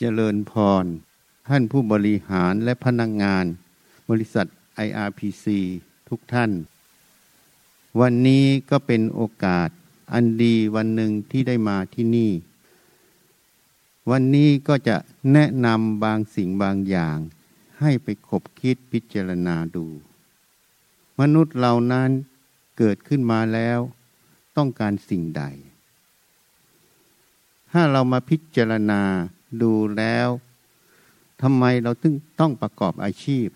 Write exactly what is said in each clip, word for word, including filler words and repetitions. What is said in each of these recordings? เจริญพรท่านผู้บริหารและพนักงานบริษัท ไอ อาร์ พี ซี ทุกท่านวันนี้ก็เป็นโอกาสอันดีวันหนึ่งที่ได้มาที่นี่วันนี้ก็จะแนะนำบางสิ่งบางอย่างให้ไปคบคิดพิจารณาดูมนุษย์เหล่านั้นเกิดขึ้นมาแล้วต้องการสิ่งใดถ้าเรามาพิจารณาดูแล้วทำไมเราถึงต้องประกอบอาชีพ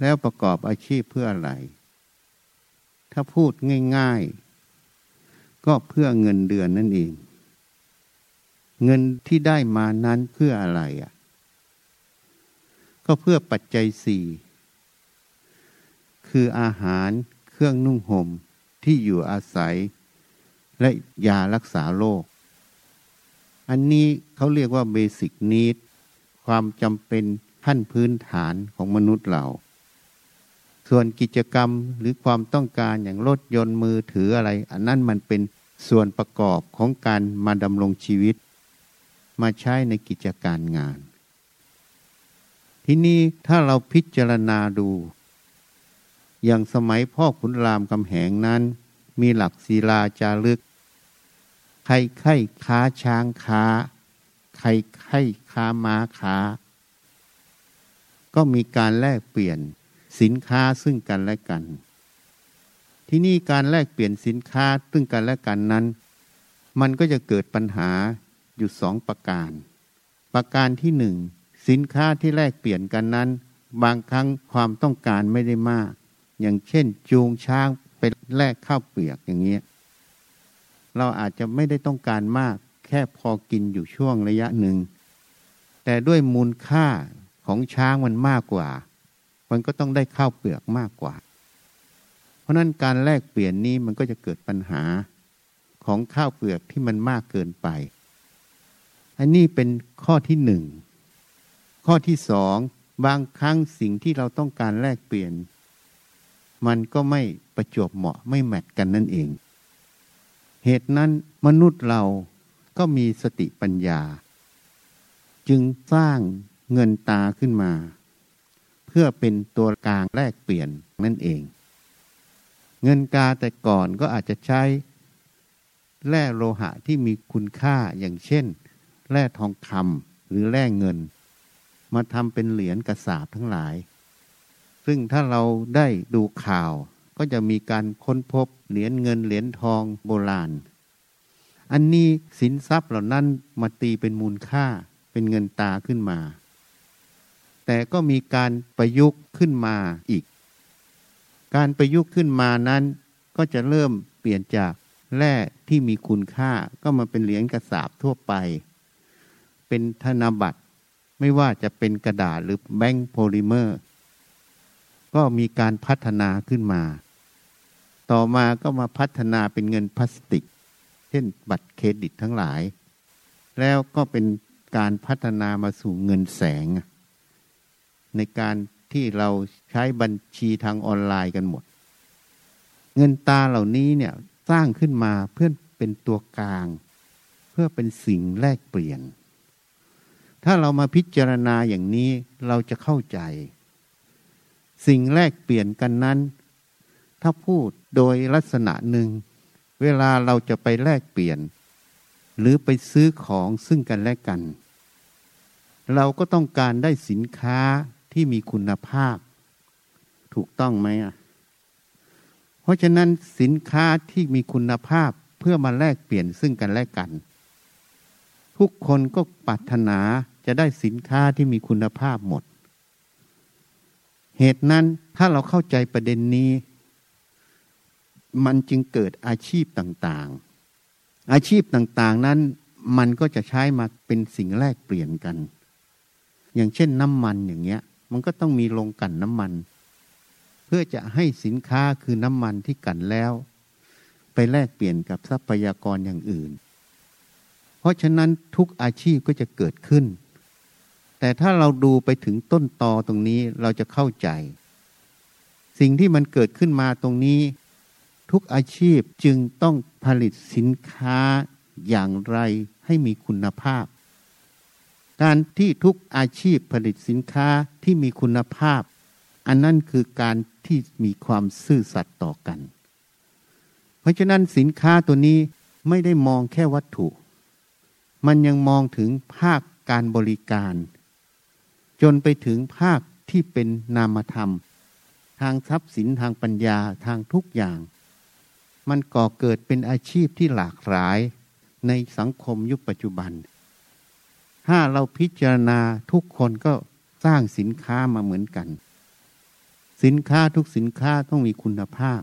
แล้วประกอบอาชีพเพื่ออะไรถ้าพูดง่ายๆก็เพื่อเงินเดือนนั่นเองเงินที่ได้มานั้นเพื่ออะไรอ่ะก็เพื่อปัจจัยสี่คืออาหารเครื่องนุ่งห่มที่อยู่อาศัยและยารักษาโรคอันนี้เขาเรียกว่าเบสิกนีดความจำเป็นขั้นพื้นฐานของมนุษย์เราส่วนกิจกรรมหรือความต้องการอย่างรถยนต์มือถืออะไรอันนั้นมันเป็นส่วนประกอบของการมาดำรงชีวิตมาใช้ในกิจการงานทีนี้ถ้าเราพิจารณาดูอย่างสมัยพ่อขุนรามคำแหงนั้นมีหลักศิลาจารึกใครไข้ค้าช้างค้าใครไข้ค้าม้าค้าก็มีการแลกเปลี่ยนสินค้าซึ่งกันและกันที่นี่การแลกเปลี่ยนสินค้าซึ่งกันและกันนั้นมันก็จะเกิดปัญหาอยู่สองประการประการที่หนึ่งสินค้าที่แลกเปลี่ยนกันนั้นบางครั้งความต้องการไม่ได้มากอย่างเช่นจูงช้างไปแลกข้าวเปียกอย่างเงี้ยเราอาจจะไม่ได้ต้องการมากแค่พอกินอยู่ช่วงระยะหนึ่งแต่ด้วยมูลค่าของช้างมันมากกว่ามันก็ต้องได้ข้าวเปลือกมากกว่าเพราะนั้นการแลกเปลี่ยนนี้มันก็จะเกิดปัญหาของข้าวเปลือกที่มันมากเกินไปอันนี้เป็นข้อที่หนึ่งข้อที่สองบางครั้งสิ่งที่เราต้องการแลกเปลี่ยนมันก็ไม่ประจวบเหมาะไม่แมทกันนั่นเองเหตุนั้นมนุษย์เราก็มีสติปัญญาจึงสร้างเงินตาขึ้นมาเพื่อเป็นตัวกลางแลกเปลี่ยนนั่นเองเงินกาแต่ก่อนก็อาจจะใช้แร่โลหะที่มีคุณค่าอย่างเช่นแร่ทองคำหรือแร่เงินมาทำเป็นเหรียญกระสาบทั้งหลายซึ่งถ้าเราได้ดูข่าวก็จะมีการค้นพบเหรียญเงินเหรียญทองโบราณอันนี้สินทรัพย์เหล่านั้นมาตีเป็นมูลค่าเป็นเงินตาขึ้นมาแต่ก็มีการประยุกต์ขึ้นมาอีกการประยุกต์ขึ้นมานั้นก็จะเริ่มเปลี่ยนจากแร่ที่มีคุณค่าก็มาเป็นเหรียญกระสาบทั่วไปเป็นธนบัตรไม่ว่าจะเป็นกระดาษหรือแบงก์โพลิเมอร์ก็มีการพัฒนาขึ้นมาต่อมาก็มาพัฒนาเป็นเงินพลาสติกเช่นบัตรเครดิตทั้งหลายแล้วก็เป็นการพัฒนามาสู่เงินแสงในการที่เราใช้บัญชีทางออนไลน์กันหมดเงินตาเหล่านี้เนี่ยสร้างขึ้นมาเพื่อเป็นตัวกลางเพื่อเป็นสิ่งแลกเปลี่ยนถ้าเรามาพิจารณาอย่างนี้เราจะเข้าใจสิ่งแลกเปลี่ยนกันนั้นถ้าพูดโดยลักษณะหนึ่งเวลาเราจะไปแลกเปลี่ยนหรือไปซื้อของซึ่งกันและกันเราก็ต้องการได้สินค้าที่มีคุณภาพถูกต้องไหมอ่ะเพราะฉะนั้นสินค้าที่มีคุณภาพเพื่อมาแลกเปลี่ยนซึ่งกันและกันทุกคนก็ปรารถนาจะได้สินค้าที่มีคุณภาพหมดเหตุนั้นถ้าเราเข้าใจประเด็นนี้มันจึงเกิดอาชีพต่างๆอาชีพต่างๆนั้นมันก็จะใช้มาเป็นสิ่งแลกเปลี่ยนกันอย่างเช่นน้ำมันอย่างเงี้ยมันก็ต้องมีโรงกลั่นน้ำมันเพื่อจะให้สินค้าคือน้ำมันที่กลั่นแล้วไปแลกเปลี่ยนกับทรัพยากรอย่างอื่นเพราะฉะนั้นทุกอาชีพก็จะเกิดขึ้นแต่ถ้าเราดูไปถึงต้นตอตรงนี้เราจะเข้าใจสิ่งที่มันเกิดขึ้นมาตรงนี้ทุกอาชีพจึงต้องผลิตสินค้าอย่างไรให้มีคุณภาพ การที่ทุกอาชีพผลิตสินค้าที่มีคุณภาพอันนั้นคือการที่มีความซื่อสัตย์ต่อกันเพราะฉะนั้นสินค้าตัวนี้ไม่ได้มองแค่วัตถุมันยังมองถึงภาคการบริการจนไปถึงภาคที่เป็นนามธรรมทางทรัพย์สินทางปัญญาทางทุกอย่างมันก่อเกิดเป็นอาชีพที่หลากหลายในสังคมยุคปัจจุบันถ้าเราพิจารณาทุกคนก็สร้างสินค้ามาเหมือนกันสินค้าทุกสินค้าต้องมีคุณภาพ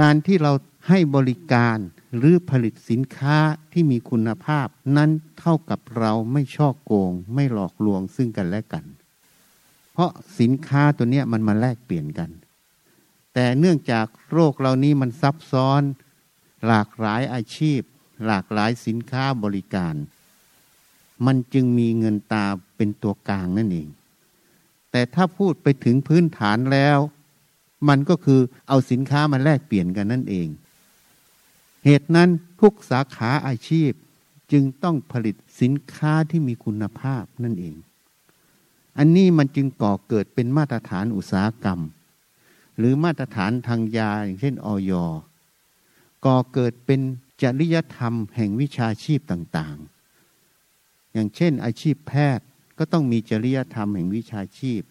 การที่เราให้บริการหรือผลิตสินค้าที่มีคุณภาพนั้นเท่ากับเราไม่ฉ้อโกงไม่หลอกลวงซึ่งกันและกันเพราะสินค้าตัวเนี้ยมันมาแลกเปลี่ยนกันแต่เนื่องจากโลกเรานี้มันซับซ้อนหลากหลายอาชีพหลากหลายสินค้าบริการมันจึงมีเงินตาเป็นตัวกลางนั่นเองแต่ถ้าพูดไปถึงพื้นฐานแล้วมันก็คือเอาสินค้ามาแลกเปลี่ยนกันนั่นเองเหตุนั้นทุกสาขาอาชีพจึงต้องผลิตสินค้าที่มีคุณภาพนั่นเองอันนี้มันจึงก่อเกิดเป็นมาตรฐานอุตสาหกรรมหรือมาตรฐานทางยาอย่างเช่นอย.ก่อเกิดเป็นจริยธรรมแห่งวิชาชีพต่างๆอย่างเช่นอาชีพแพทย์ก็ต้องมีจริยธรรมแห่งวิชาชีพ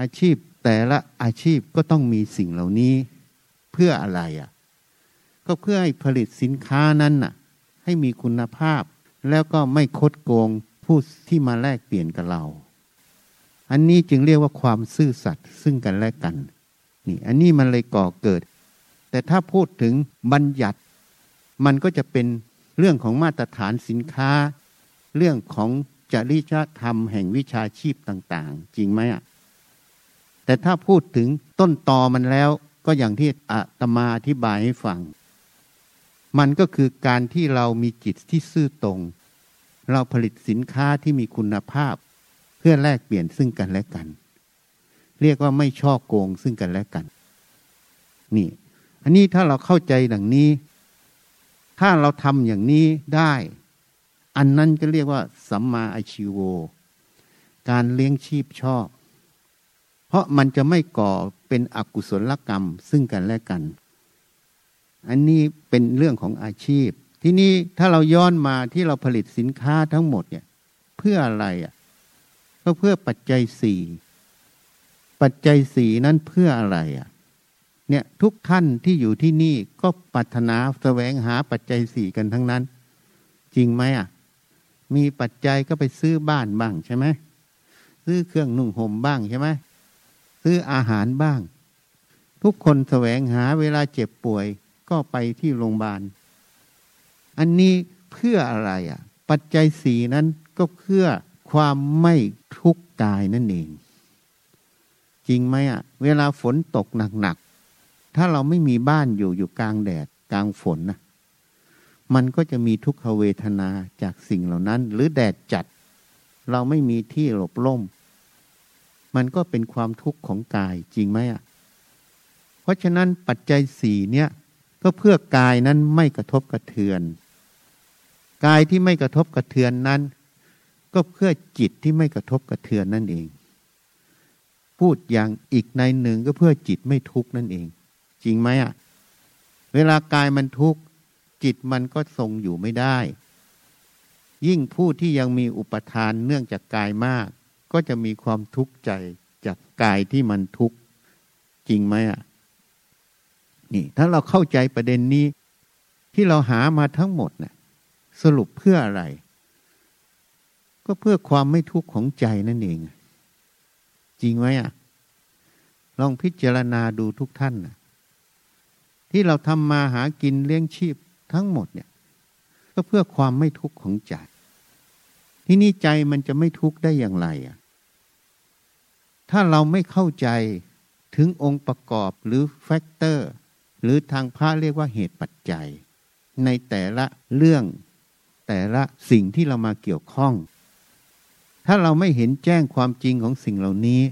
อาชีพแต่ละอาชีพก็ต้องมีสิ่งเหล่านี้เพื่ออะไรอ่ะก็เพื่อให้ผลิตสินค้านั้นน่ะให้มีคุณภาพแล้วก็ไม่คดโกงผู้ที่มาแลกเปลี่ยนกับเราอันนี้จึงเรียกว่าความซื่อสัตย์ซึ่งกันและกันนี่อันนี้มันเลยก่อเกิดแต่ถ้าพูดถึงบัญญัติมันก็จะเป็นเรื่องของมาตรฐานสินค้าเรื่องของจริยธรรมแห่งวิชาชีพต่างๆจริงไหมอ่ะแต่ถ้าพูดถึงต้นตอมันแล้วก็อย่างที่อาตมาอธิบายให้ฟังมันก็คือการที่เรามีจิตที่ซื่อตรงเราผลิตสินค้าที่มีคุณภาพเพื่อแลกเปลี่ยนซึ่งกันและกันเรียกว่าไม่ฉ้อโกงซึ่งกันและกันนี่อันนี้ถ้าเราเข้าใจดังนี้ถ้าเราทำอย่างนี้ได้อันนั้นก็เรียกว่าสัมมาอาชีโวการเลี้ยงชีพชอบเพราะมันจะไม่ก่อเป็นอกุศลกรรมซึ่งกันและกันอันนี้เป็นเรื่องของอาชีพที่นี่ถ้าเราย้อนมาที่เราผลิตสินค้าทั้งหมดเนี่ยเพื่ออะไรอ่ะก็เพื่อปัจจัยสี่ปัจจัยสี่นั้นเพื่ออะไรอ่ะเนี่ยทุกท่านที่อยู่ที่นี่ก็ปรารถนาแสวงหาปัจจัยสี่กันทั้งนั้นจริงไหมอ่ะมีปัจจัยก็ไปซื้อบ้านบ้างใช่ไหมซื้อเครื่องนุ่งห่มบ้างใช่ไหมซื้ออาหารบ้างทุกคนแสวงหาเวลาเจ็บป่วยก็ไปที่โรงพยาบาลอันนี้เพื่ออะไรอ่ะปัจจัยสี่นั้นก็เพื่อความไม่ทุกข์กายนั่นเองจริงไหมอ่ะเวลาฝนตกหนักๆถ้าเราไม่มีบ้านอยู่อยู่กลางแดดกลางฝนนะมันก็จะมีทุกขเวทนาจากสิ่งเหล่านั้นหรือแดดจัดเราไม่มีที่หลบร่มมันก็เป็นความทุกข์ของกายจริงไหมอ่ะเพราะฉะนั้นปัจจัยสี่เนี่ยก็เพื่อกายนั้นไม่กระทบกระเทือนกายที่ไม่กระทบกระเทือนนั้นก็เพื่อจิตที่ไม่กระทบกระเทือนนั่นเองพูดอย่างอีกในหนึ่งก็เพื่อจิตไม่ทุกข์นั่นเองจริงไหมอ่ะเวลากายมันทุกข์จิตมันก็ทรงอยู่ไม่ได้ยิ่งผู้ที่ยังมีอุปทานเนื่องจากกายมากก็จะมีความทุกข์ใจจากกายที่มันทุกข์จริงไหมอ่ะนี่ถ้าเราเข้าใจประเด็นนี้ที่เราหามาทั้งหมดน่ะสรุปเพื่ออะไรก็เพื่อความไม่ทุกข์ของใจนั่นเองจริงไหมอ่ะลองพิจารณาดูทุกท่านนะที่เราทำมาหากินเลี้ยงชีพทั้งหมดเนี่ยก็เพื่อความไม่ทุกข์ของใจที่นี่ใจมันจะไม่ทุกข์ได้อย่างไรอ่ะถ้าเราไม่เข้าใจถึงองค์ประกอบหรือแฟกเตอร์หรือทางพระเรียกว่าเหตุปัจจัยในแต่ละเรื่องแต่ละสิ่งที่เรามาเกี่ยวข้องถ้าเราไม่เห็นแจ้งความจริงของสิ่งเหล่านี้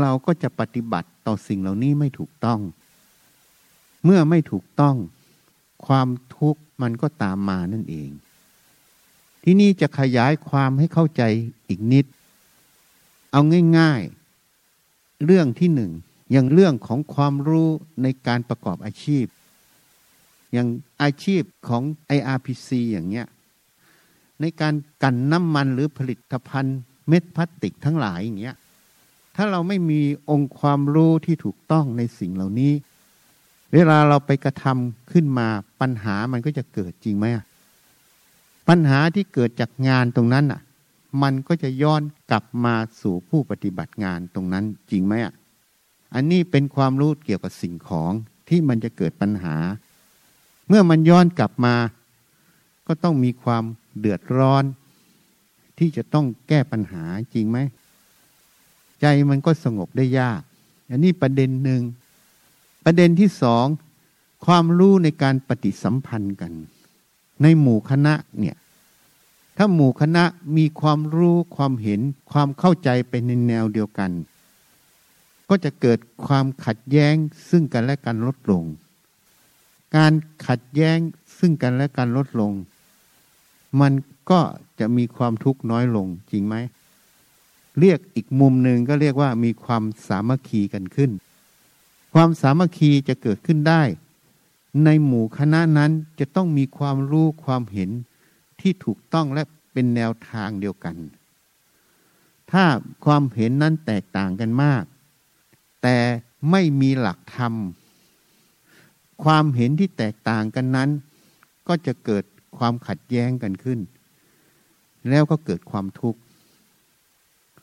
เราก็จะปฏิบัติต่อสิ่งเหล่านี้ไม่ถูกต้องเมื่อไม่ถูกต้องความทุกข์มันก็ตามมานั่นเอง ที่นี่จะขยายความให้เข้าใจอีกนิดเอาง่ายๆเรื่องที่หนึ่งอย่างเรื่องของความรู้ในการประกอบอาชีพอย่างอาชีพของ ไอ อาร์ พี ซี อย่างเงี้ยในการกันน้ำมันหรือผลิตภัณฑ์เม็ดพลาสติกทั้งหลายอย่างเงี้ยถ้าเราไม่มีองค์ความรู้ที่ถูกต้องในสิ่งเหล่านี้เวลาเราไปกระทำขึ้นมาปัญหามันก็จะเกิดจริงไหมปัญหาที่เกิดจากงานตรงนั้นอ่ะมันก็จะย้อนกลับมาสู่ผู้ปฏิบัติงานตรงนั้นจริงไหมอ่ะอันนี้เป็นความรู้เกี่ยวกับสิ่งของที่มันจะเกิดปัญหาเมื่อมันย้อนกลับมาก็ต้องมีความเดือดร้อนที่จะต้องแก้ปัญหาจริงไหมใจมันก็สงบได้ยากอันนี้ประเด็นหนึ่งประเด็นที่สองความรู้ในการปฏิสัมพันธ์กันในหมู่คณะเนี่ยถ้าหมู่คณะมีความรู้ความเห็นความเข้าใจไปในแนวเดียวกันก็จะเกิดความขัดแย้งซึ่งกันและกันลดลงการขัดแย้งซึ่งกันและกันลดลงมันก็จะมีความทุกข์น้อยลงจริงไหมเรียกอีกมุมหนึ่งก็เรียกว่ามีความสามัคคีกันขึ้นความสามัคคีจะเกิดขึ้นได้ในหมู่คณะนั้นจะต้องมีความรู้ความเห็นที่ถูกต้องและเป็นแนวทางเดียวกันถ้าความเห็นนั้นแตกต่างกันมากแต่ไม่มีหลักธรรมความเห็นที่แตกต่างกันนั้นก็จะเกิดความขัดแย้งกันขึ้นแล้วก็เกิดความทุกข์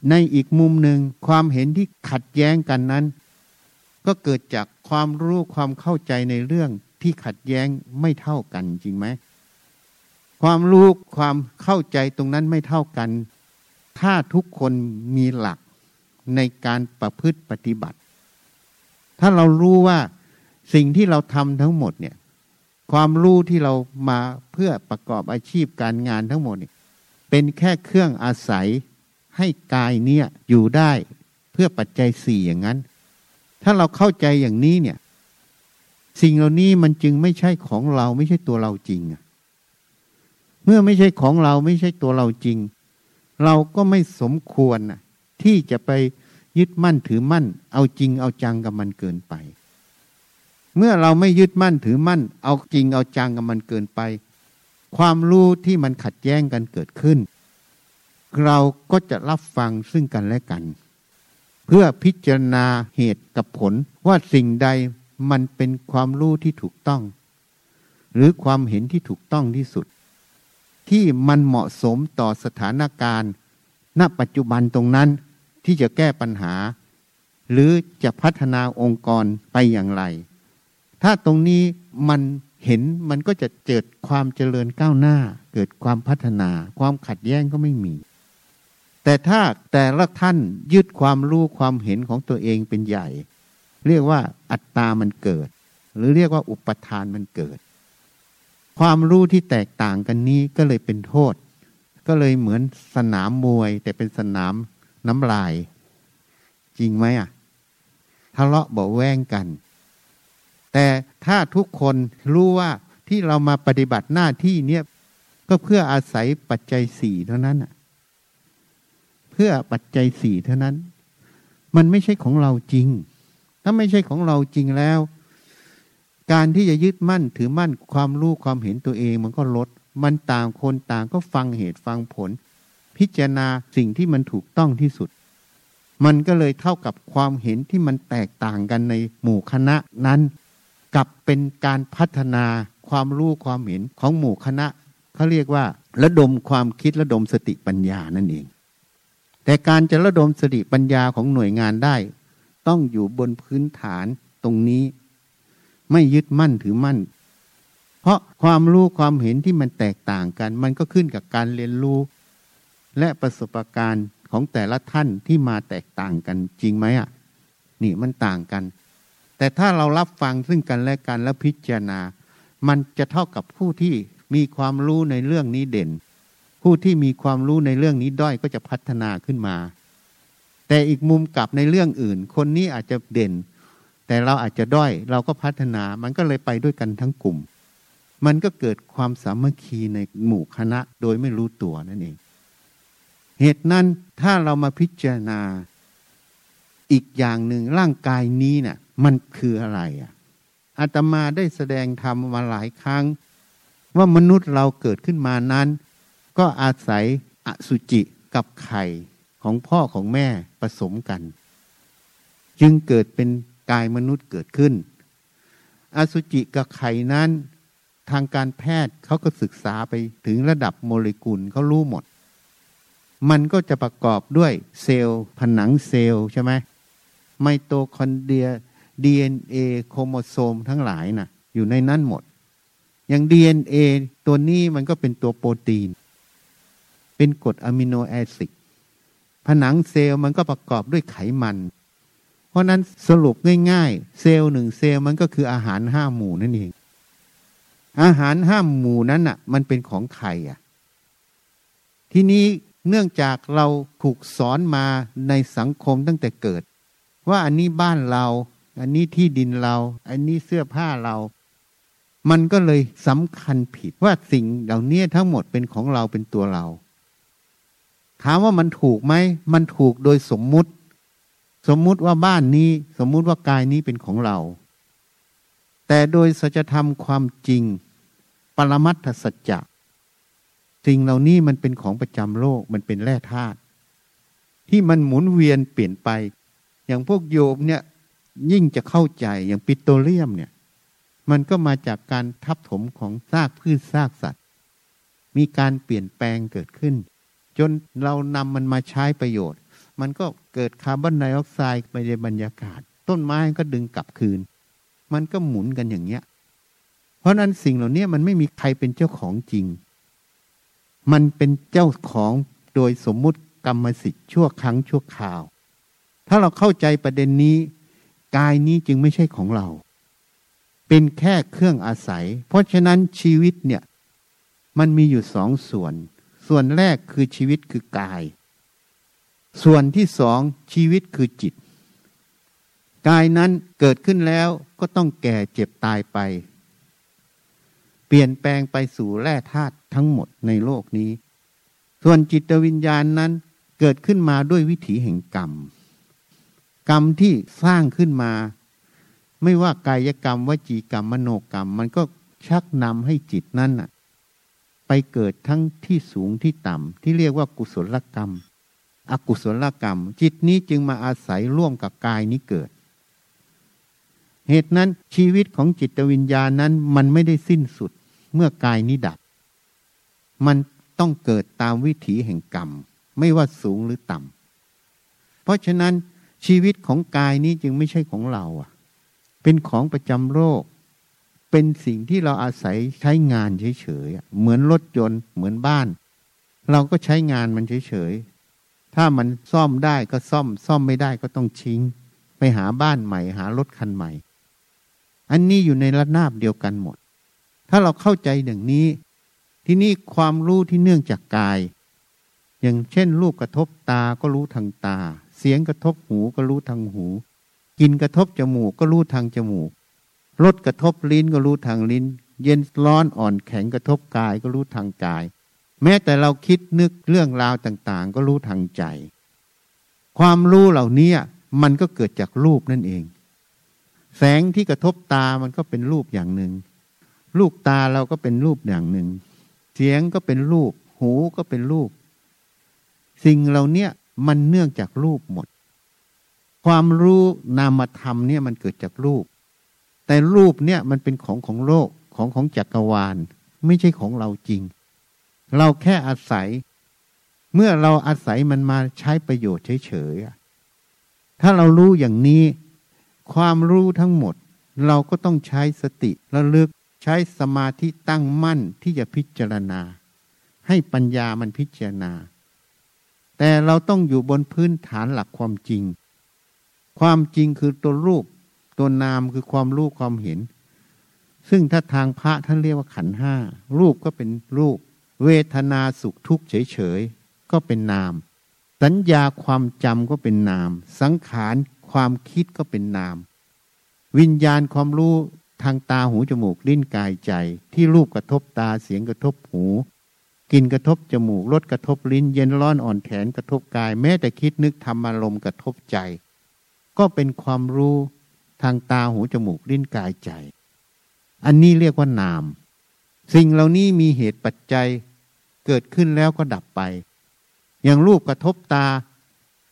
ในอีกมุมหนึ่งความเห็นที่ขัดแย้งกันนั้นก็เกิดจากความรู้ความเข้าใจในเรื่องที่ขัดแย้งไม่เท่ากันจริงไหมความรู้ความเข้าใจตรงนั้นไม่เท่ากันถ้าทุกคนมีหลักในการประพฤติปฏิบัติถ้าเรารู้ว่าสิ่งที่เราทำทั้งหมดเนี่ยความรู้ที่เรามาเพื่อประกอบอาชีพการงานทั้งหมดเนี่ยเป็นแค่เครื่องอาศัยให้กายเนี่ยอยู่ได้เพื่อปัจจัยสี่อย่างนั้นถ้าเราเข้าใจอย่างนี้เนี่ยสิ่งเหล่านี้มันจึงไม่ใช่ของเราไม่ใช่ตัวเราจริงเมื่อไม่ใช่ของเราไม่ใช่ตัวเราจริงเราก็ไม่สมควรที่จะไปยึดมั่นถือมั่นเอาจริงเอาจังกับมันเกินไปเมื่อเราไม่ยึดมั่นถือมั่นเอาจริงเอาจังกับมันเกินไปความรู้ที่มันขัดแย้งกันเกิดขึ้นเราก็จะรับฟังซึ่งกันและกันเพื่อพิจารณาเหตุกับผลว่าสิ่งใดมันเป็นความรู้ที่ถูกต้องหรือความเห็นที่ถูกต้องที่สุดที่มันเหมาะสมต่อสถานการณ์ณปัจจุบันตรงนั้นที่จะแก้ปัญหาหรือจะพัฒนาองค์กรไปอย่างไรถ้าตรงนี้มันเห็นมันก็จะเกิดความเจริญก้าวหน้าเกิดความพัฒนาความขัดแย้งก็ไม่มีแต่ถ้าแต่ละท่านยึดความรู้ความเห็นของตัวเองเป็นใหญ่เรียกว่าอัตตามันเกิดหรือเรียกว่าอุปทานมันเกิดความรู้ที่แตกต่างกันนี้ก็เลยเป็นโทษก็เลยเหมือนสนามมวยแต่เป็นสนามน้ำลายจริงไหมอ่ะทะเลาะเบาะแว้งกันแต่ถ้าทุกคนรู้ว่าที่เรามาปฏิบัติหน้าที่เนี้ยก็เพื่ออาศัยปัจจัยสี่เท่านั้นอ่ะเพื่อปัจจัยสี่เท่านั้นมันไม่ใช่ของเราจริงถ้าไม่ใช่ของเราจริงแล้วการที่จะยึดมั่นถือมั่นความรู้ความเห็นตัวเองมันก็ลดมันต่างคนต่างก็ฟังเหตุฟังผลพิจารณาสิ่งที่มันถูกต้องที่สุดมันก็เลยเท่ากับความเห็นที่มันแตกต่างกันในหมู่คณะนั้นกับเป็นการพัฒนาความรู้ความเห็นของหมู่คณะเขาเรียกว่าระดมความคิดระดมสติปัญญานั่นเองแต่การจะระดมสติปัญญาของหน่วยงานได้ต้องอยู่บนพื้นฐานตรงนี้ไม่ยึดมั่นถือมั่นเพราะความรู้ความเห็นที่มันแตกต่างกันมันก็ขึ้นกับการเรียนรู้และประสบการณ์ของแต่ละท่านที่มาแตกต่างกันจริงไหมอ่ะนี่มันต่างกันแต่ถ้าเรารับฟังซึ่งกันและกันและพิจารณามันจะเท่ากับผู้ที่มีความรู้ในเรื่องนี้เด่นผู้ที่มีความรู้ในเรื่องนี้ด้อยก็จะพัฒนาขึ้นมาแต่อีกมุมกลับในเรื่องอื่นคนนี้อาจจะเด่นแต่เราอาจจะด้อยเราก็พัฒนามันก็เลยไปด้วยกันทั้งกลุ่ม มันก็เกิดความสามัคคีในหมู่คณะโดยไม่รู้ตัวนั่นเองเหตุนั้นถ้าเรามาพิจารณาอีกอย่างหนึ่งร่างกายนี้น่ะมันคืออะไรอ่ะอาตมาได้แสดงธรรมมาหลายครั้งว่ามนุษย์เราเกิดขึ้นมานั้นก็อาศัยอสุจิกับไข่ของพ่อของแม่ผสมกันจึงเกิดเป็นกายมนุษย์เกิดขึ้นอสุจิกับไข่นั้นทางการแพทย์เขาก็ศึกษาไปถึงระดับโมเลกุลเขารู้หมดมันก็จะประกอบด้วยเซลล์ผนังเซลล์ใช่ไหมไมโตคอนเดรีย ดี เอ็น เอ โครโมโซมทั้งหลายน่ะอยู่ในนั้นหมดอย่าง ดี เอ็น เอ ตัวนี้มันก็เป็นตัวโปรตีนเป็นกรดอะมิโนแอซิดผนังเซลล์มันก็ประกอบด้วยไขมันเพราะนั้นสรุปง่ายๆเซลล์หนึ่งเซลล์มันก็คืออาหารห้าหมู่นั่นเองอาหารห้าหมู่นั้นน่ะมันเป็นของใครอ่ะทีนี้เนื่องจากเราถูกสอนมาในสังคมตั้งแต่เกิดว่าอันนี้บ้านเราอันนี้ที่ดินเราอันนี้เสื้อผ้าเรามันก็เลยสำคัญผิดว่าสิ่งเหล่านี้ทั้งหมดเป็นของเราเป็นตัวเราถามว่ามันถูกไหมมันถูกโดยสมมุติสมมุติว่าบ้านนี้สมมุติว่ากายนี้เป็นของเราแต่โดยสัจธรรมความจริงปรมัตถสัจจะสิ่งเหล่านี้มันเป็นของประจำโลกมันเป็นแร่ธาตุที่มันหมุนเวียนเปลี่ยนไปอย่างพวกโยมเนี่ยยิ่งจะเข้าใจอย่างปิโตรเลียมเนี่ยมันก็มาจากการทับถมของซากพืชซากสัตว์มีการเปลี่ยนแปลงเกิดขึ้นจนเรานำมันมาใช้ประโยชน์มันก็เกิดคาร์บอนไดออกไซด์ไปในบรรยากาศต้นไม้ก็ดึงกลับคืนมันก็หมุนกันอย่างเงี้ยเพราะนั้นสิ่งเหล่านี้มันไม่มีใครเป็นเจ้าของจริงมันเป็นเจ้าของโดยสมมุติกรรมสิทธิ์ชั่วครั้งชั่วคราวถ้าเราเข้าใจประเด็นนี้กายนี้จึงไม่ใช่ของเราเป็นแค่เครื่องอาศัยเพราะฉะนั้นชีวิตเนี่ยมันมีอยู่สองส่วนส่วนแรกคือชีวิตคือกายส่วนที่สองชีวิตคือจิตกายนั้นเกิดขึ้นแล้วก็ต้องแก่เจ็บตายไปเปลี่ยนแปลงไปสู่แร่ธาตุทั้งหมดในโลกนี้ส่วนจิตวิญญาณนั้นเกิดขึ้นมาด้วยวิถีแห่งกรรมกรรมที่สร้างขึ้นมาไม่ว่ากายกรรมวจีกรรมมโนกรรมมันก็ชักนำให้จิตนั้นน่ะไปเกิดทั้งที่สูงที่ต่ำที่เรียกว่ากุศลกรรมอกุศลกรรมจิตนี้จึงมาอาศัยร่วมกับกายนี้เกิดเหตุนั้นชีวิตของจิตวิญญาณนั้นมันไม่ได้สิ้นสุดเมื่อกายนี้ดับมันต้องเกิดตามวิถีแห่งกรรมไม่ว่าสูงหรือต่ำเพราะฉะนั้นชีวิตของกายนี้จึงไม่ใช่ของเราอ่ะเป็นของประจำโลกเป็นสิ่งที่เราอาศัยใช้งานเฉยๆเหมือนรถยนต์เหมือนบ้านเราก็ใช้งานมันเฉยๆถ้ามันซ่อมได้ก็ซ่อมซ่อมไม่ได้ก็ต้องทิ้งไปหาบ้านใหม่หารถคันใหม่อันนี้อยู่ในระนาบเดียวกันหมดถ้าเราเข้าใจอย่างนี้ที่นี่ความรู้ที่เนื่องจากกายอย่างเช่นรูปกระทบตาก็รู้ทางตาเสียงกระทบหูก็รู้ทางหูกินกระทบจมูกก็รู้ทางจมูกรสกระทบลิ้นก็รู้ทางลิ้นเย็นร้อนอ่อนแข็งกระทบกายก็รู้ทางกายแม้แต่เราคิดนึกเรื่องราวต่างๆก็รู้ทางใจความรู้เหล่านี้มันก็เกิดจากรูปนั่นเองแสงที่กระทบตามันก็เป็นรูปอย่างหนึ่งลูกตาเราก็เป็นรูปอย่างหนึ่งเสียงก็เป็นรูปหูก็เป็นรูปสิ่งเหล่านี้มันเนื่องจากรูปหมดความรู้นามธรรมเนี่ยมันเกิดจากรูปแต่รูปเนี่ยมันเป็นของของโลกของของจักรวาลไม่ใช่ของเราจริงเราแค่อาศัยเมื่อเราอาศัยมันมาใช้ประโยชน์เฉยๆถ้าเรารู้อย่างนี้ความรู้ทั้งหมดเราก็ต้องใช้สติระลึกใช้สมาธิตั้งมั่นที่จะพิจารณาให้ปัญญามันพิจารณาแต่เราต้องอยู่บนพื้นฐานหลักความจริงความจริงคือตัวรูปตัวนามคือความรู้ความเห็นซึ่งถ้าทางพระท่านเรียกว่าขันธ์ห้ารูปก็เป็นรูปเวทนาสุขทุกข์เฉยๆก็เป็นนามสัญญาความจำก็เป็นนามสังขารความคิดก็เป็นนามวิญญาณความรู้ ทางตาหูจมูกลิ้นกายใจที่รูปกระทบตาเสียงกระทบหูกลิ่นกระทบจมูกรสกระทบลิ้นเย็นร้อนอ่อนแข็งกระทบกายแม้แต่คิดนึกธรรมอารมณ์กระทบใจก็เป็นความรู้ทางตาหูจมูกลิ้นกายใจอันนี้เรียกว่านามสิ่งเหล่านี้มีเหตุปัจจัยเกิดขึ้นแล้วก็ดับไปอย่างรูปกระทบตา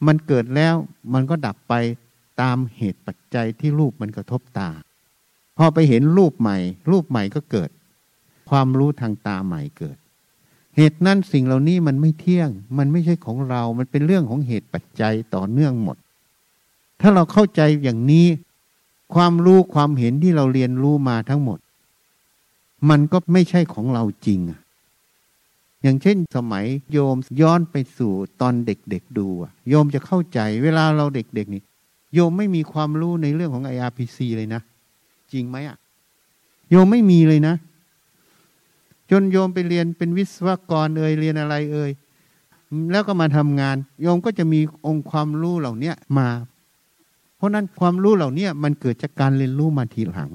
มันเกิดแล้วมันก็ดับไปตามเหตุปัจจัยที่รูปมันกระทบตาพอไปเห็นรูปใหม่รูปใหม่ก็เกิดความรู้ทางตาใหม่เกิดเหตุนั้นสิ่งเหล่านี้มันไม่เที่ยงมันไม่ใช่ของเรามันเป็นเรื่องของเหตุปัจจัยต่อเนื่องหมดถ้าเราเข้าใจอย่างนี้ความรู้ความเห็นที่เราเรียนรู้มาทั้งหมดมันก็ไม่ใช่ของเราจริงอย่างเช่นสมัยโยมย้อนไปสู่ตอนเด็กๆดูโยมจะเข้าใจเวลาเราเด็กๆนี่โยมไม่มีความรู้ในเรื่องของ ไอ อาร์ พี ซี เลยนะจริงไหมอ่ะโยมไม่มีเลยนะจนโยมไปเรียนเป็นวิศวกรเอ่ยเรียนอะไรเอ่ยแล้วก็มาทำงานโยมก็จะมีองค์ความรู้เหล่านี้มาเพราะนั้นความรู้เหล่านี้มันเกิดจากการเรียนรู้มาทีหลัง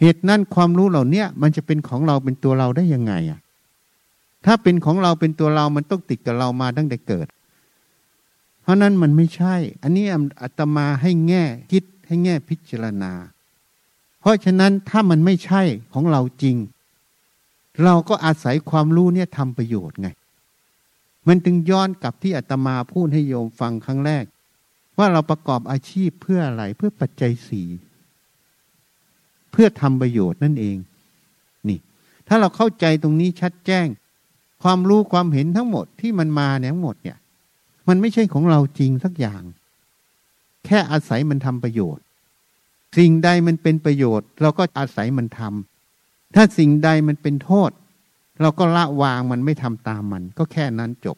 เหตุนั้นความรู้เหล่านี้มันจะเป็นของเราเป็นตัวเราได้ยังไงอ่ะถ้าเป็นของเราเป็นตัวเรามันต้องติดกับเรามาตั้งแต่เกิดเพราะนั้นมันไม่ใช่อันนี้อาตมาให้แง่คิดให้แง่พิจารณาเพราะฉะนั้นถ้ามันไม่ใช่ของเราจริงเราก็อาศัยความรู้เนี่ยทำประโยชน์ไงมันถึงย้อนกลับที่อาตมาพูดให้โยมฟังครั้งแรกว่าเราประกอบอาชีพเพื่ออะไรเพื่อปัจจัยสี่เพื่อทำประโยชน์นั่นเองนี่ถ้าเราเข้าใจตรงนี้ชัดแจ้งความรู้ความเห็นทั้งหมดที่มันมาเนี่ยทั้งหมดเนี่ยมันไม่ใช่ของเราจริงสักอย่างแค่อาศัยมันทำประโยชน์สิ่งใดมันเป็นประโยชน์เราก็อาศัยมันทำถ้าสิ่งใดมันเป็นโทษเราก็ละวางมันไม่ทำตามมันก็แค่นั้นจบ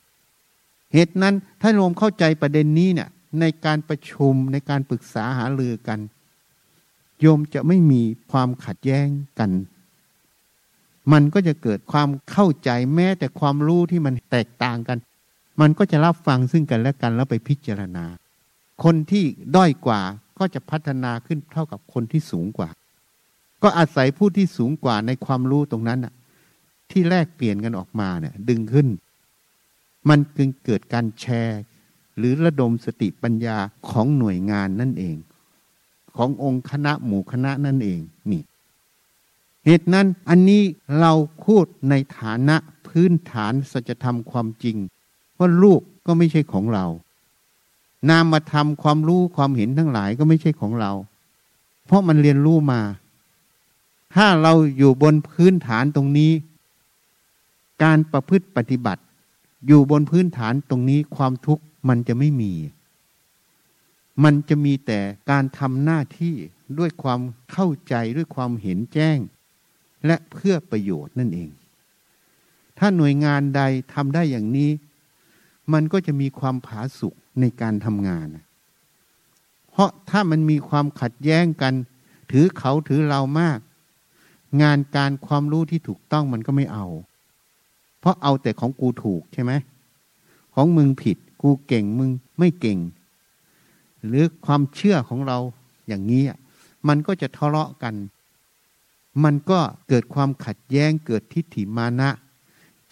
เหตุนั้นถ้าโยมเข้าใจประเด็นนี้เนี่ยในการประชุมในการปรึกษาหารือกันโยมจะไม่มีความขัดแย้งกันมันก็จะเกิดความเข้าใจแม้แต่ความรู้ที่มันแตกต่างกันมันก็จะรับฟังซึ่งกันและกันแล้วไปพิจารณาคนที่ด้อยกว่าก็จะพัฒนาขึ้นเท่ากับคนที่สูงกว่าก็อาศัยผู้ที่สูงกว่าในความรู้ตรงนั้นน่ะที่แลกเปลี่ยนกันออกมาเนี่ยดึงขึ้นมันจึงเกิดการแชร์หรือระดมสติปัญญาของหน่วยงานนั่นเองขององค์คณะหมู่คณะนั่นเองนี่เหตุนั้นอันนี้เราพูดในฐานะพื้นฐานสัจธรรมความจริงว่ารูปก็ไม่ใช่ของเรานามธรรมความรู้ความเห็นทั้งหลายก็ไม่ใช่ของเราเพราะมันเรียนรู้มาถ้าเราอยู่บนพื้นฐานตรงนี้การประพฤติปฏิบัติอยู่บนพื้นฐานตรงนี้ความทุกข์มันจะไม่มีมันจะมีแต่การทำหน้าที่ด้วยความเข้าใจด้วยความเห็นแจ้งและเพื่อประโยชน์นั่นเองถ้าหน่วยงานใดทำได้อย่างนี้มันก็จะมีความผาสุกในการทำงานเพราะถ้ามันมีความขัดแย้งกันถือเขาถือเรามากงานการความรู้ที่ถูกต้องมันก็ไม่เอาเพราะเอาแต่ของกูถูกใช่ไหมของมึงผิดกูเก่งมึงไม่เก่งหรือความเชื่อของเราอย่างนี้มันก็จะทะเลาะกันมันก็เกิดความขัดแย้งเกิดทิฏฐิมานะ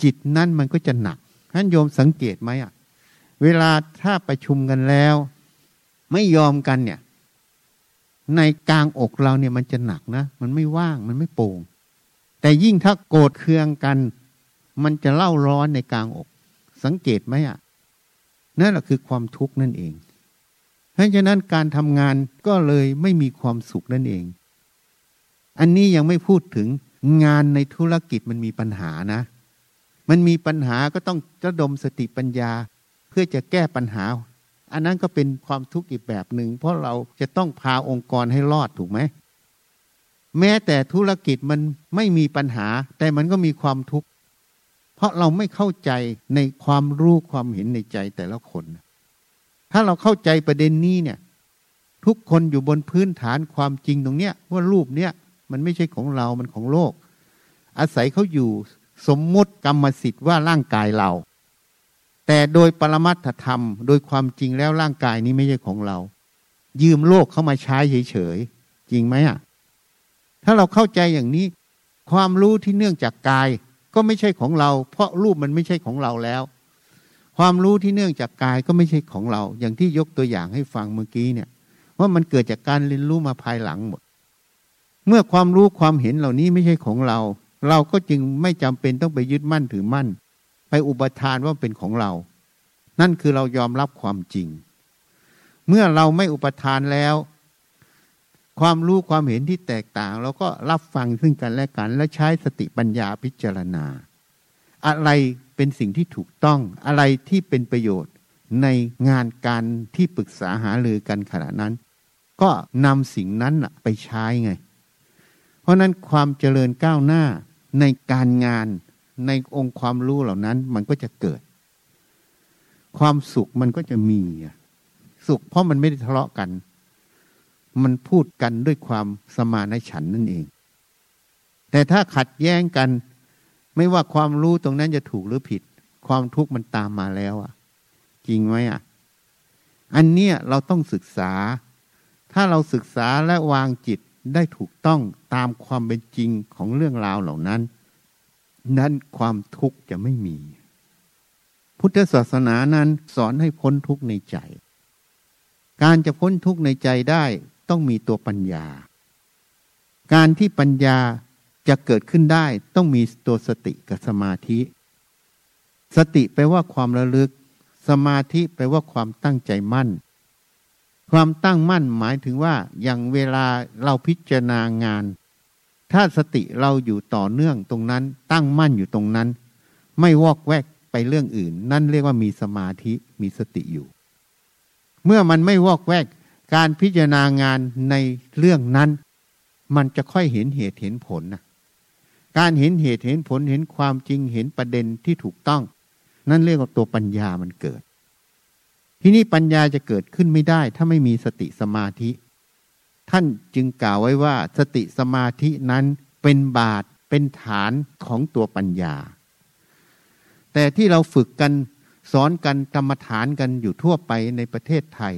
จิตนั้นมันก็จะหนักท่านโยมสังเกตไหมอ่ะเวลาถ้าประชุมกันแล้วไม่ยอมกันเนี่ยในกลางอกเราเนี่ยมันจะหนักนะมันไม่ว่างมันไม่โปร่งแต่ยิ่งถ้าโกรธเคืองกันมันจะเล่าร้อนในกลางอกสังเกตไหมอ่ะนั่นแหละคือความทุกข์นั่นเองเพราะฉะนั้นการทำงานก็เลยไม่มีความสุขนั่นเองอันนี้ยังไม่พูดถึงงานในธุรกิจมันมีปัญหานะมันมีปัญหาก็ต้องระดมสติปัญญาเพื่อจะแก้ปัญหาอันนั้นก็เป็นความทุกข์อีกแบบหนึ่งเพราะเราจะต้องพาองค์กรให้รอดถูกไหมแม้แต่ธุรกิจมันไม่มีปัญหาแต่มันก็มีความทุกข์เพราะเราไม่เข้าใจในความรู้ความเห็นในใจแต่ละคนถ้าเราเข้าใจประเด็นนี้เนี่ยทุกคนอยู่บนพื้นฐานความจริงตรงเนี้ยว่ารูปเนี้ยมันไม่ใช่ของเรามันของโลกอาศัยเขาอยู่สมมุติกรรมสิทธิ์ว่าร่างกายเราแต่โดยปรมัตถธรรมโดยความจริงแล้วร่างกายนี้ไม่ใช่ของเรายืมโลกเข้ามาใช้เฉยๆจริงไหมอ่ะ ถ้าเราเข้าใจอย่างนี้ความรู้ที่เนื่องจากกายก็ไม่ใช่ของเราเพราะรูปมันไม่ใช่ของเราแล้วความรู้ที่เนื่องจากกายก็ไม่ใช่ของเราอย่างที่ยกตัวอย่างให้ฟังเมื่อกี้เนี่ยว่ามันเกิดจากการเรียนรู้มาภายหลังหมดเมื่อความรู้ความเห็นเหล่านี้ไม่ใช่ของเราเราก็จึงไม่จำเป็นต้องไปยึดมั่นถือมั่นไปอุปทานว่าเป็นของเรานั่นคือเรายอมรับความจริงเมื่อเราไม่อุปทานแล้วความรู้ความเห็นที่แตกต่างเราก็รับฟังซึ่งกันและกันและใช้สติปัญญาพิจารณาอะไรเป็นสิ่งที่ถูกต้องอะไรที่เป็นประโยชน์ในงานการที่ปรึกษาหารือกันขณะนั้นก็นำสิ่งนั้นไปใช้ไงเพราะนั้นความเจริญก้าวหน้าในการงานในองค์ความรู้เหล่านั้นมันก็จะเกิดความสุขมันก็จะมีสุขเพราะมันไม่ได้ทะเลาะกันมันพูดกันด้วยความสมานฉันท์นั่นเองแต่ถ้าขัดแย้งกันไม่ว่าความรู้ตรงนั้นจะถูกหรือผิดความทุกข์มันตามมาแล้วอ่ะจริงไหมอ่ะอันเนี้ยเราต้องศึกษาถ้าเราศึกษาและวางจิตได้ถูกต้องตามความเป็นจริงของเรื่องราวเหล่านั้นนั้นความทุกข์จะไม่มีพุทธศาสนานั้นสอนให้พ้นทุกข์ในใจการจะพ้นทุกข์ในใจได้ต้องมีตัวปัญญาการที่ปัญญาจะเกิดขึ้นได้ต้องมีตัวสติกับสมาธิสติแปลว่าความระลึกสมาธิแปลว่าความตั้งใจมั่นความตั้งมั่นหมายถึงว่าอย่างเวลาเราพิจารณางานถ้าสติเราอยู่ต่อเนื่องตรงนั้นตั้งมั่นอยู่ตรงนั้นไม่วอกแวกไปเรื่องอื่นนั่นเรียกว่ามีสมาธิมีสติอยู่เมื่อมันไม่วอกแวกการพิจารณางานในเรื่องนั้นมันจะค่อยเห็นเหตุเห็นผลนะการเห็นเหตุเห็นผลเห็นความจริงเห็นประเด็นที่ถูกต้องนั่นเรียกว่าตัวปัญญามันเกิดที่นี่ปัญญาจะเกิดขึ้นไม่ได้ถ้าไม่มีสติสมาธิท่านจึงกล่าวไว้ว่าสติสมาธินั้นเป็นบาทเป็นฐานของตัวปัญญาแต่ที่เราฝึกกันสอนกันกรรมฐานกันอยู่ทั่วไปในประเทศไทย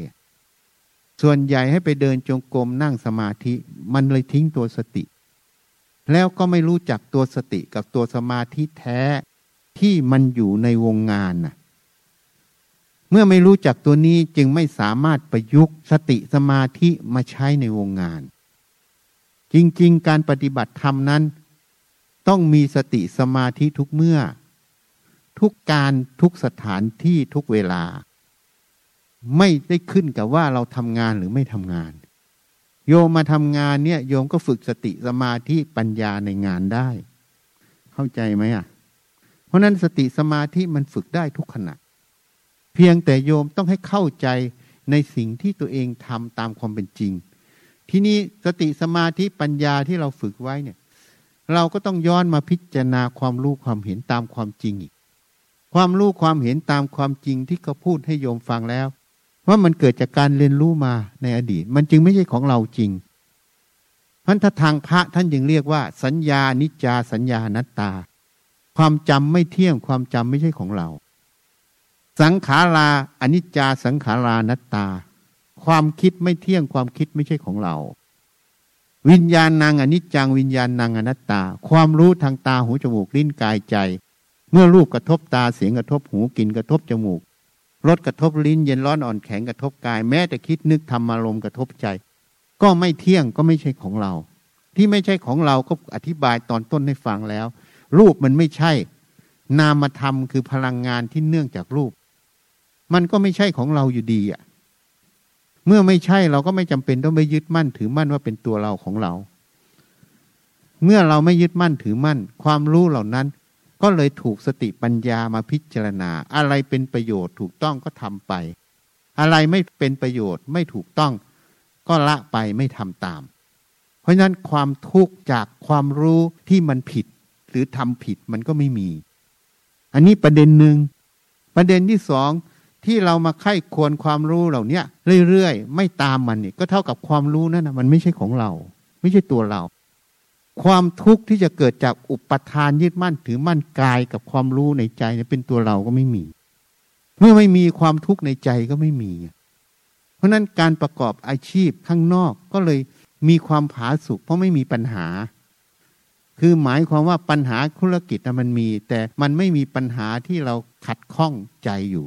ส่วนใหญ่ให้ไปเดินจงกรมนั่งสมาธิมันเลยทิ้งตัวสติแล้วก็ไม่รู้จักตัวสติกับตัวสมาธิแท้ที่มันอยู่ในวงงานน่ะเมื่อไม่รู้จักตัวนี้จึงไม่สามารถประยุกต์สติสมาธิมาใช้ในวงงานจริงๆการปฏิบัติธรรมนั้นต้องมีสติสมาธิทุกเมื่อทุกการทุกสถานที่ทุกเวลาไม่ได้ขึ้นกับว่าเราทำงานหรือไม่ทำงานโยมมาทำงานเนี่ยโยมก็ฝึกสติสมาธิปัญญาในงานได้เข้าใจไหมอ่ะเพราะนั้นสติสมาธิมันฝึกได้ทุกขณะเพียงแต่โยมต้องให้เข้าใจในสิ่งที่ตัวเองทำตามความเป็นจริงทีนี้สติสมาธิปัญญาที่เราฝึกไว้เนี่ยเราก็ต้องย้อนมาพิจารณาความรู้ความเห็นตามความจริงอีกความรู้ความเห็นตามความจริงที่เขาพูดให้โยมฟังแล้วว่ามันเกิดจากการเรียนรู้มาในอดีตมันจึงไม่ใช่ของเราจริงพันธะทางพระท่านจึงเรียกว่าสัญญานิจจาสัญญาอนัตตาความจำไม่เที่ยงความจำไม่ใช่ของเราสังขาราอนิจจาสังขารานัตตาความคิดไม่เที่ยงความคิดไม่ใช่ของเราวิญญาณนางอนิจจังวิญญาณนางอนัตตาความรู้ทางตาหูจมูกลิ้นกายใจเมื่อรูปกระทบตาเสียงกระทบหูกลิ่นกระทบจมูกรสกระทบลิ้นเย็นร้อนอ่อนแข็งกระทบกายแม้แต่คิดนึกธรรมอารมณ์กระทบใจก็ไม่เที่ยงก็ไม่ใช่ของเราที่ไม่ใช่ของเราก็อธิบายตอนต้นให้ฟังแล้วรูปมันไม่ใช่นามธรรมคือพลังงานที่เนื่องจากรูปมันก็ไม่ใช่ของเราอยู่ดีอ่ะเมื่อไม่ใช่เราก็ไม่จำเป็นต้องไปยึดมั่นถือมั่นว่าเป็นตัวเราของเราเมื่อเราไม่ยึดมั่นถือมั่นความรู้เหล่านั้นก็เลยถูกสติปัญญามาพิจารณาอะไรเป็นประโยชน์ถูกต้องก็ทำไปอะไรไม่เป็นประโยชน์ไม่ถูกต้องก็ละไปไม่ทำตามเพราะฉะนั้นความทุกข์จากความรู้ที่มันผิดหรือทำผิดมันก็ไม่มีอันนี้ประเด็นหนึ่งประเด็นที่สองที่เรามาไข้ควรความรู้เหล่านี้เรื่อยๆไม่ตามมันนี่ก็เท่ากับความรู้นั่นนะมันไม่ใช่ของเราไม่ใช่ตัวเราความทุกข์ที่จะเกิดจากอุปทานยึดมั่นถือมั่นกายกับความรู้ในใจเนี่ยเป็นตัวเราก็ไม่มีเมื่อไม่มีความทุกข์ในใจก็ไม่มีเพราะนั้นการประกอบอาชีพข้างนอกก็เลย มีความผาสุกเพราะไม่มีปัญหาคือหมายความว่าปัญหาธุรกิจมันมีแต่มันไม่มีปัญหาที่เราขัดข้องใจอยู่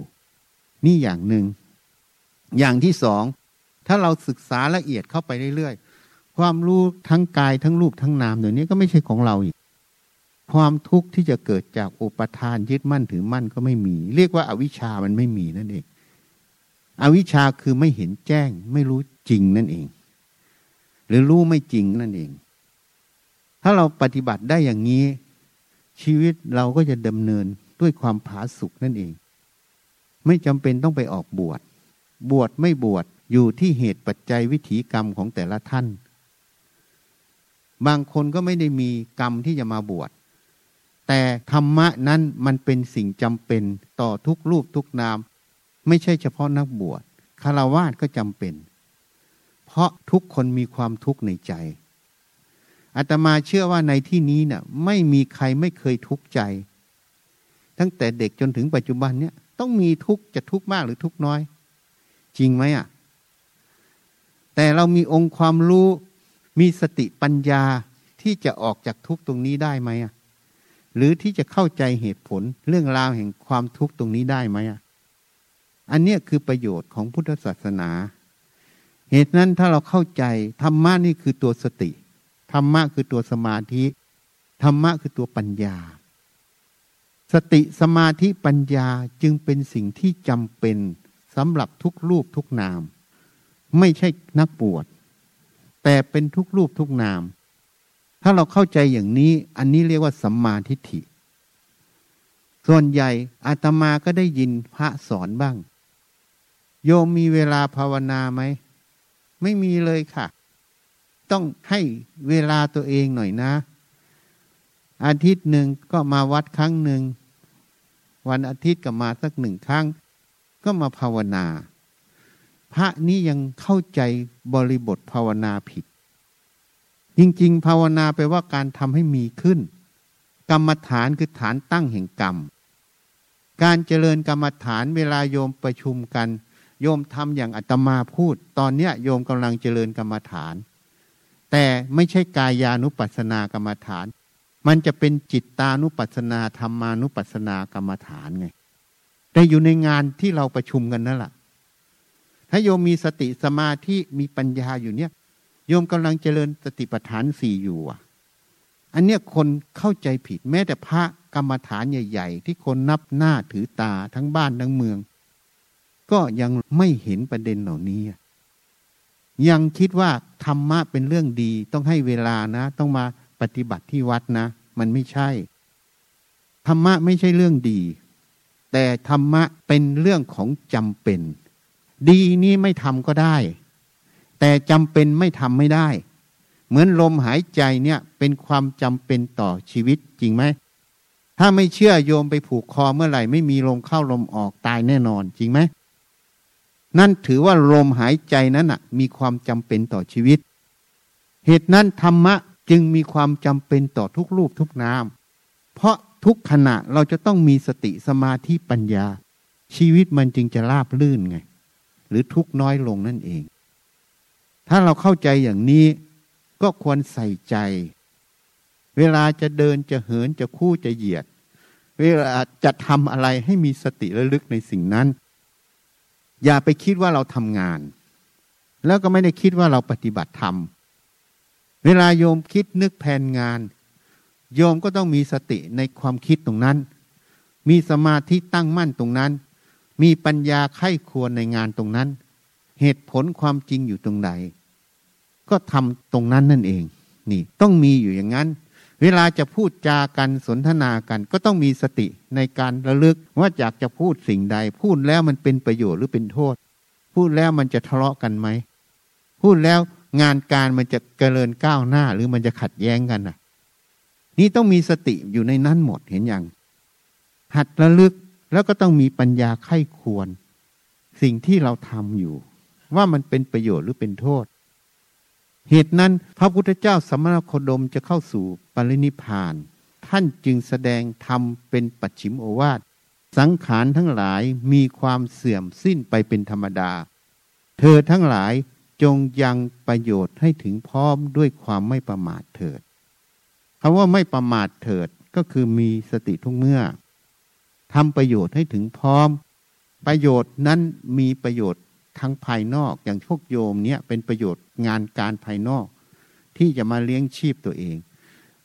นี่อย่างหนึ่งอย่างที่สองถ้าเราศึกษาละเอียดเข้าไปเรื่อยๆความรู้ทั้งกายทั้งรูปทั้งนามเดี๋ยวนี้ก็ไม่ใช่ของเราอีกความทุกข์ที่จะเกิดจากอุปทานยึดมั่นถือมั่นก็ไม่มีเรียกว่าอวิชชามันไม่มีนั่นเองอวิชชาคือไม่เห็นแจ้งไม่รู้จริงนั่นเองหรือรู้ไม่จริงนั่นเองถ้าเราปฏิบัติได้อย่างนี้ชีวิตเราก็จะดำเนินด้วยความผาสุกนั่นเองไม่จำเป็นต้องไปออกบวชบวชไม่บวชอยู่ที่เหตุปัจจัยวิถีกรรมของแต่ละท่านบางคนก็ไม่ได้มีกรรมที่จะมาบวชแต่ธรรมะนั้นมันเป็นสิ่งจำเป็นต่อทุกรูปทุกนามไม่ใช่เฉพาะนักบวชฆราวาสก็จำเป็นเพราะทุกคนมีความทุกข์ในใจอาตมาเชื่อว่าในที่นี้น่ะไม่มีใครไม่เคยทุกข์ใจตั้งแต่เด็กจนถึงปัจจุบันเนี้ยต้องมีทุกข์จะทุกข์มากหรือทุกข์น้อยจริงไหมอ่ะแต่เรามีองค์ความรู้มีสติปัญญาที่จะออกจากทุกข์ตรงนี้ได้ไหมอ่ะหรือที่จะเข้าใจเหตุผลเรื่องราวแห่งความทุกข์ตรงนี้ได้ไหมอ่ะอันเนี้ยคือประโยชน์ของพุทธศาสนาเหตุนั้นถ้าเราเข้าใจธรรมะนี่คือตัวสติธรรมะคือตัวสมาธิธรรมะคือตัวปัญญาสติสมาธิปัญญาจึงเป็นสิ่งที่จำเป็นสำหรับทุกรูปทุกนามไม่ใช่นักบวชแต่เป็นทุกรูปทุกนามถ้าเราเข้าใจอย่างนี้อันนี้เรียกว่าสัมมาทิฏฐิส่วนใหญ่อาตมาก็ได้ยินพระสอนบ้างโยมมีเวลาภาวนาไหมไม่มีเลยค่ะต้องให้เวลาตัวเองหน่อยนะอาทิตย์หนึ่งก็มาวัดครั้งหนึ่งวันอาทิตย์ก็มาสักหนึ่งครั้งก็มาภาวนาพระนี่ยังเข้าใจบริบทภาวนาผิดจริงๆภาวนาแปลว่าการทำให้มีขึ้นกรรมฐานคือฐานตั้งแห่งกรรมการเจริญกรรมฐานเวลาโยมประชุมกันโยมทำอย่างอาตมาพูดตอนเนี้ยโยมกำลังเจริญกรรมฐานแต่ไม่ใช่กายานุปัสสนากรรมฐานมันจะเป็นจิตตานุปัสสนาธรรมานุปัสสนากรรมฐานไงแต่อยู่ในงานที่เราประชุมกันนั่นแหละถ้าโยมมีสติสมาธิมีปัญญาอยู่เนี่ยโยมกำลังเจริญสติปัฏฐานสี่อยู่อ่ะอันเนี้ยคนเข้าใจผิดแม้แต่พระกรรมฐานใหญ่ๆที่คนนับหน้าถือตาทั้งบ้านทั้งเมืองก็ยังไม่เห็นประเด็นเหล่านี้ยังคิดว่าธรรมะเป็นเรื่องดีต้องให้เวลานะต้องมาปฏิบัติที่วัดนะมันไม่ใช่ธรรมะไม่ใช่เรื่องดีแต่ธรรมะเป็นเรื่องของจำเป็นดีนี้ไม่ทำก็ได้แต่จำเป็นไม่ทำไม่ได้เหมือนลมหายใจเนี่ยเป็นความจำเป็นต่อชีวิตจริงไหมถ้าไม่เชื่อโยมไปผูกคอเมื่อไหร่ไม่มีลมเข้าลมออกตายแน่นอนจริงไหมนั่นถือว่าลมหายใจนั้นน่ะมีความจำเป็นต่อชีวิตเหตุนั้นธรรมะจึงมีความจำเป็นต่อทุกรูปทุกนามเพราะทุกขณะเราจะต้องมีสติสมาธิปัญญาชีวิตมันจึงจะราบรื่นไงหรือทุกน้อยลงนั่นเองถ้าเราเข้าใจอย่างนี้ก็ควรใส่ใจเวลาจะเดินจะเหินจะคู่จะเหยียดเวลาจะทำอะไรให้มีสติระลึกในสิ่งนั้นอย่าไปคิดว่าเราทำงานแล้วก็ไม่ได้คิดว่าเราปฏิบัติธรรมเวลาโยมคิดนึกแผนงานโยมก็ต้องมีสติในความคิดตรงนั้นมีสมาธิตั้งมั่นตรงนั้นมีปัญญาไข้ควรในงานตรงนั้นเหตุผลความจริงอยู่ตรงไหนก็ทำตรงนั้นนั่นเองนี่ต้องมีอยู่อย่างนั้นเวลาจะพูดจากันสนทนากันก็ต้องมีสติในการระลึกว่าอยากจะพูดสิ่งใดพูดแล้วมันเป็นประโยชน์หรือเป็นโทษพูดแล้วมันจะทะเลาะกันไหมพูดแล้วงานการมันจะเจริญก้าวหน้าหรือมันจะขัดแย้งกันน่ะนี่ต้องมีสติอยู่ในนั้นหมดเห็นยังหัดระลึกแล้วก็ต้องมีปัญญาไข้ควรสิ่งที่เราทำอยู่ว่ามันเป็นประโยชน์หรือเป็นโทษเหตุนั้นพระพุทธเจ้าสัมมาโคดมจะเข้าสู่ปรินิพพานท่านจึงแสดงธรรมเป็นปัจฉิมโอวาทสังขารทั้งหลายมีความเสื่อมสิ้นไปเป็นธรรมดาเธอทั้งหลายจ จงยังประโยชน์ให้ถึงพร้อมด้วยความไม่ประมาทเถิดคำว่าไม่ประมาทเถิดก็คือมีสติทุกเมื่อทำประโยชน์ให้ถึงพร้อมประโยชน์นั้นมีประโยชน์ทั้งภายนอกอย่างพวกโยมเนี่ยเป็นประโยชน์งานการภายนอกที่จะมาเลี้ยงชีพตัวเอง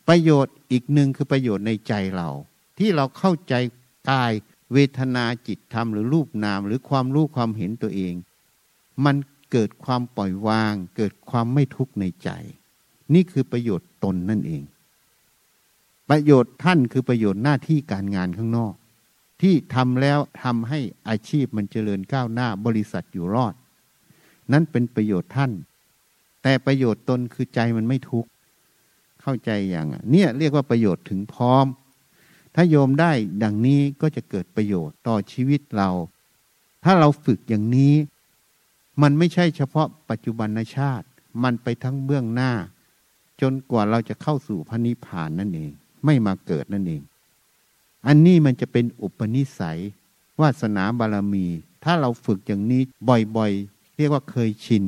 ประโยชน์อีกหนึ่งคือประโยชน์ในใจเราที่เราเข้าใจกายเวทนาจิตธรรมหรือรูปนามหรือความรู้ความเห็นตัวเองมันเกิดความปล่อยวางเกิดความไม่ทุกข์ในใจนี่คือประโยชน์ตนนั่นเองประโยชน์ท่านคือประโยชน์หน้าที่การงานข้างนอกที่ทำแล้วทำให้อาชีพมันเจริญก้าวหน้าบริษัทอยู่รอดนั้นเป็นประโยชน์ท่านแต่ประโยชน์ตนคือใจมันไม่ทุกข์เข้าใจอย่างเนี่ยเรียกว่าประโยชน์ถึงพร้อมถ้าโยมได้ดังนี้ก็จะเกิดประโยชน์ต่อชีวิตเราถ้าเราฝึกอย่างนี้มันไม่ใช่เฉพาะปัจจุบันชาติมันไปทั้งเบื้องหน้าจนกว่าเราจะเข้าสู่พระนิพพานนั่นเองไม่มาเกิดนั่นเองอันนี้มันจะเป็นอุปนิสัยวาสนาบารมีถ้าเราฝึกอย่างนี้บ่อยๆเรียกว่าเคยชิน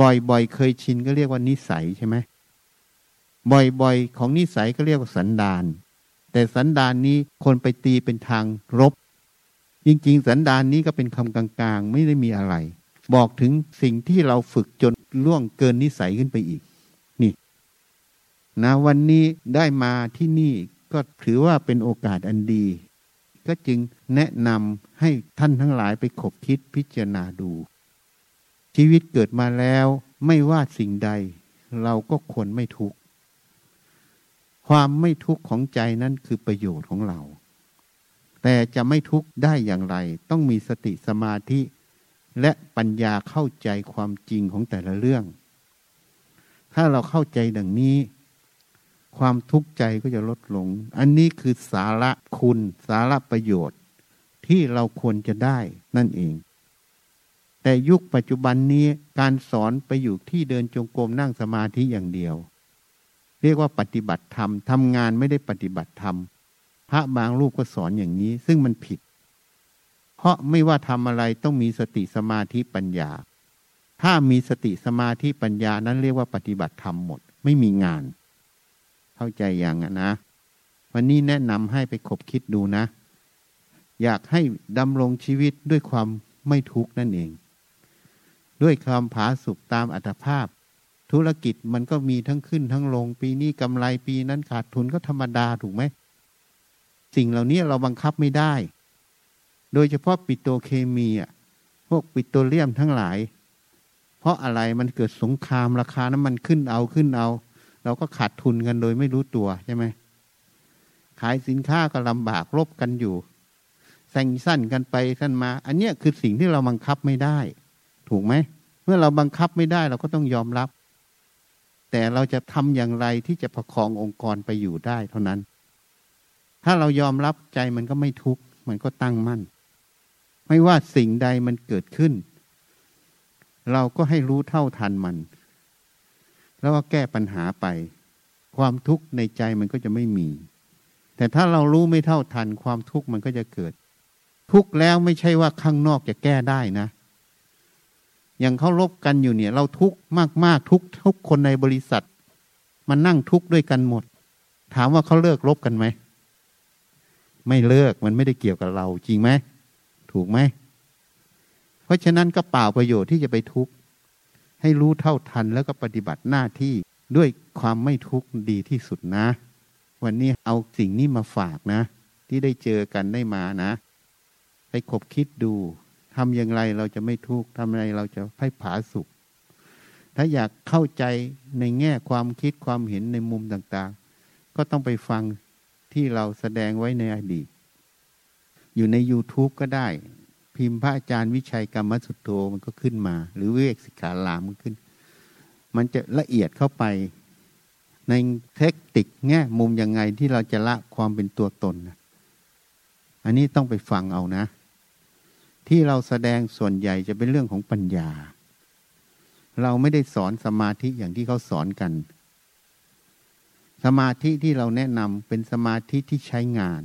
บ่อยๆเคยชินก็เรียกว่านิสัยใช่ไหมบ่อยๆของนิสัยก็เรียกว่าสันดานแต่สันดานนี้คนไปตีเป็นทางรบจริงๆสันดานนี้ก็เป็นคำกลางๆไม่ได้มีอะไรบอกถึงสิ่งที่เราฝึกจนล่วงเกินนิสัยขึ้นไปอีกนี่นะวันนี้ได้มาที่นี่ก็ถือว่าเป็นโอกาสอันดีก็จึงแนะนำให้ท่านทั้งหลายไปขบคิดพิจารณาดูชีวิตเกิดมาแล้วไม่ว่าสิ่งใดเราก็ควรไม่ทุกข์ความไม่ทุกข์ของใจนั้นคือประโยชน์ของเราแต่จะไม่ทุกข์ได้อย่างไรต้องมีสติสมาธิและปัญญาเข้าใจความจริงของแต่ละเรื่องถ้าเราเข้าใจดังนี้ความทุกข์ใจก็จะลดลงอันนี้คือสาระคุณสาระประโยชน์ที่เราควรจะได้นั่นเองแต่ยุคปัจจุบันนี้การสอนไปอยู่ที่เดินจงกรมนั่งสมาธิอย่างเดียวเรียกว่าปฏิบัติธรรมทำงานไม่ได้ปฏิบัติธรรมพระบางรูปก็สอนอย่างนี้ซึ่งมันผิดเพราะไม่ว่าทำอะไรต้องมีสติสมาธิปัญญาถ้ามีสติสมาธิปัญญานั้นเรียกว่าปฏิบัติธรรมหมดไม่มีงานเข้าใจอย่างนั้นนะวันนี้แนะนำให้ไปคบคิดดูนะอยากให้ดำรงชีวิตด้วยความไม่ทุกข์นั่นเองด้วยความผาสุกตามอัตภาพธุรกิจมันก็มีทั้งขึ้นทั้งลงปีนี้กำไรปีนั้นขาดทุนก็ธรรมดาถูกไหมสิ่งเหล่านี้เราบังคับไม่ได้โดยเฉพาะปิโตรเคมีอ่ะพวกปิโตรเลียมทั้งหลายเพราะอะไรมันเกิดสงครามราคาน้ำมันขึ้นเอาขึ้นเอาเราก็ขาดทุนกันโดยไม่รู้ตัวใช่ไหมขายสินค้าก็ลำบากรบกันอยู่แซงสั้นกันไปสั้นมาอันเนี้ยคือสิ่งที่เราบังคับไม่ได้ถูกไหมเมื่อเราบังคับไม่ได้เราก็ต้องยอมรับแต่เราจะทำอย่างไรที่จะประคององค์กรไปอยู่ได้เท่านั้นถ้าเรายอมรับใจมันก็ไม่ทุกข์มันก็ตั้งมั่นไม่ว่าสิ่งใดมันเกิดขึ้นเราก็ให้รู้เท่าทันมันแล้วก็แก้ปัญหาไปความทุกข์ในใจมันก็จะไม่มีแต่ถ้าเรารู้ไม่เท่าทันความทุกข์มันก็จะเกิดทุกข์แล้วไม่ใช่ว่าข้างนอกจะแก้ได้นะอย่างเขาลบกันอยู่เนี่ยเราทุกข์มากๆทุกทุกคนในบริษัทมันนั่งทุกข์ด้วยกันหมดถามว่าเขาเลิกลบกันไหมไม่เลิกมันไม่ได้เกี่ยวกับเราจริงไหมถูกไหมเพราะฉะนั้นก็เปล่าประโยชน์ที่จะไปทุกข์ให้รู้เท่าทันแล้วก็ปฏิบัติหน้าที่ด้วยความไม่ทุกข์ดีที่สุดนะวันนี้เอาสิ่งนี้มาฝากนะที่ได้เจอกันได้มานะไปคบคิดดูทำอย่างไรเราจะไม่ทุกข์ทำอะไรเราจะให้ผาสุกถ้าอยากเข้าใจในแง่ความคิดความเห็นในมุมต่างๆก็ต้องไปฟังที่เราแสดงไว้ในอดีตอยู่ใน YouTube ก็ได้พิมพ์พระอาจารย์วิชัยกรรมสุตโธมันก็ขึ้นมาหรือวิเวกสิกขารามมันขึ้นมันจะละเอียดเข้าไปในเทคนิคแง่มุมยังไงที่เราจะละความเป็นตัวตนนะอันนี้ต้องไปฟังเอานะที่เราแสดงส่วนใหญ่จะเป็นเรื่องของปัญญาเราไม่ได้สอนสมาธิอย่างที่เขาสอนกันสมาธิที่เราแนะนำเป็นสมาธิที่ใช้งาน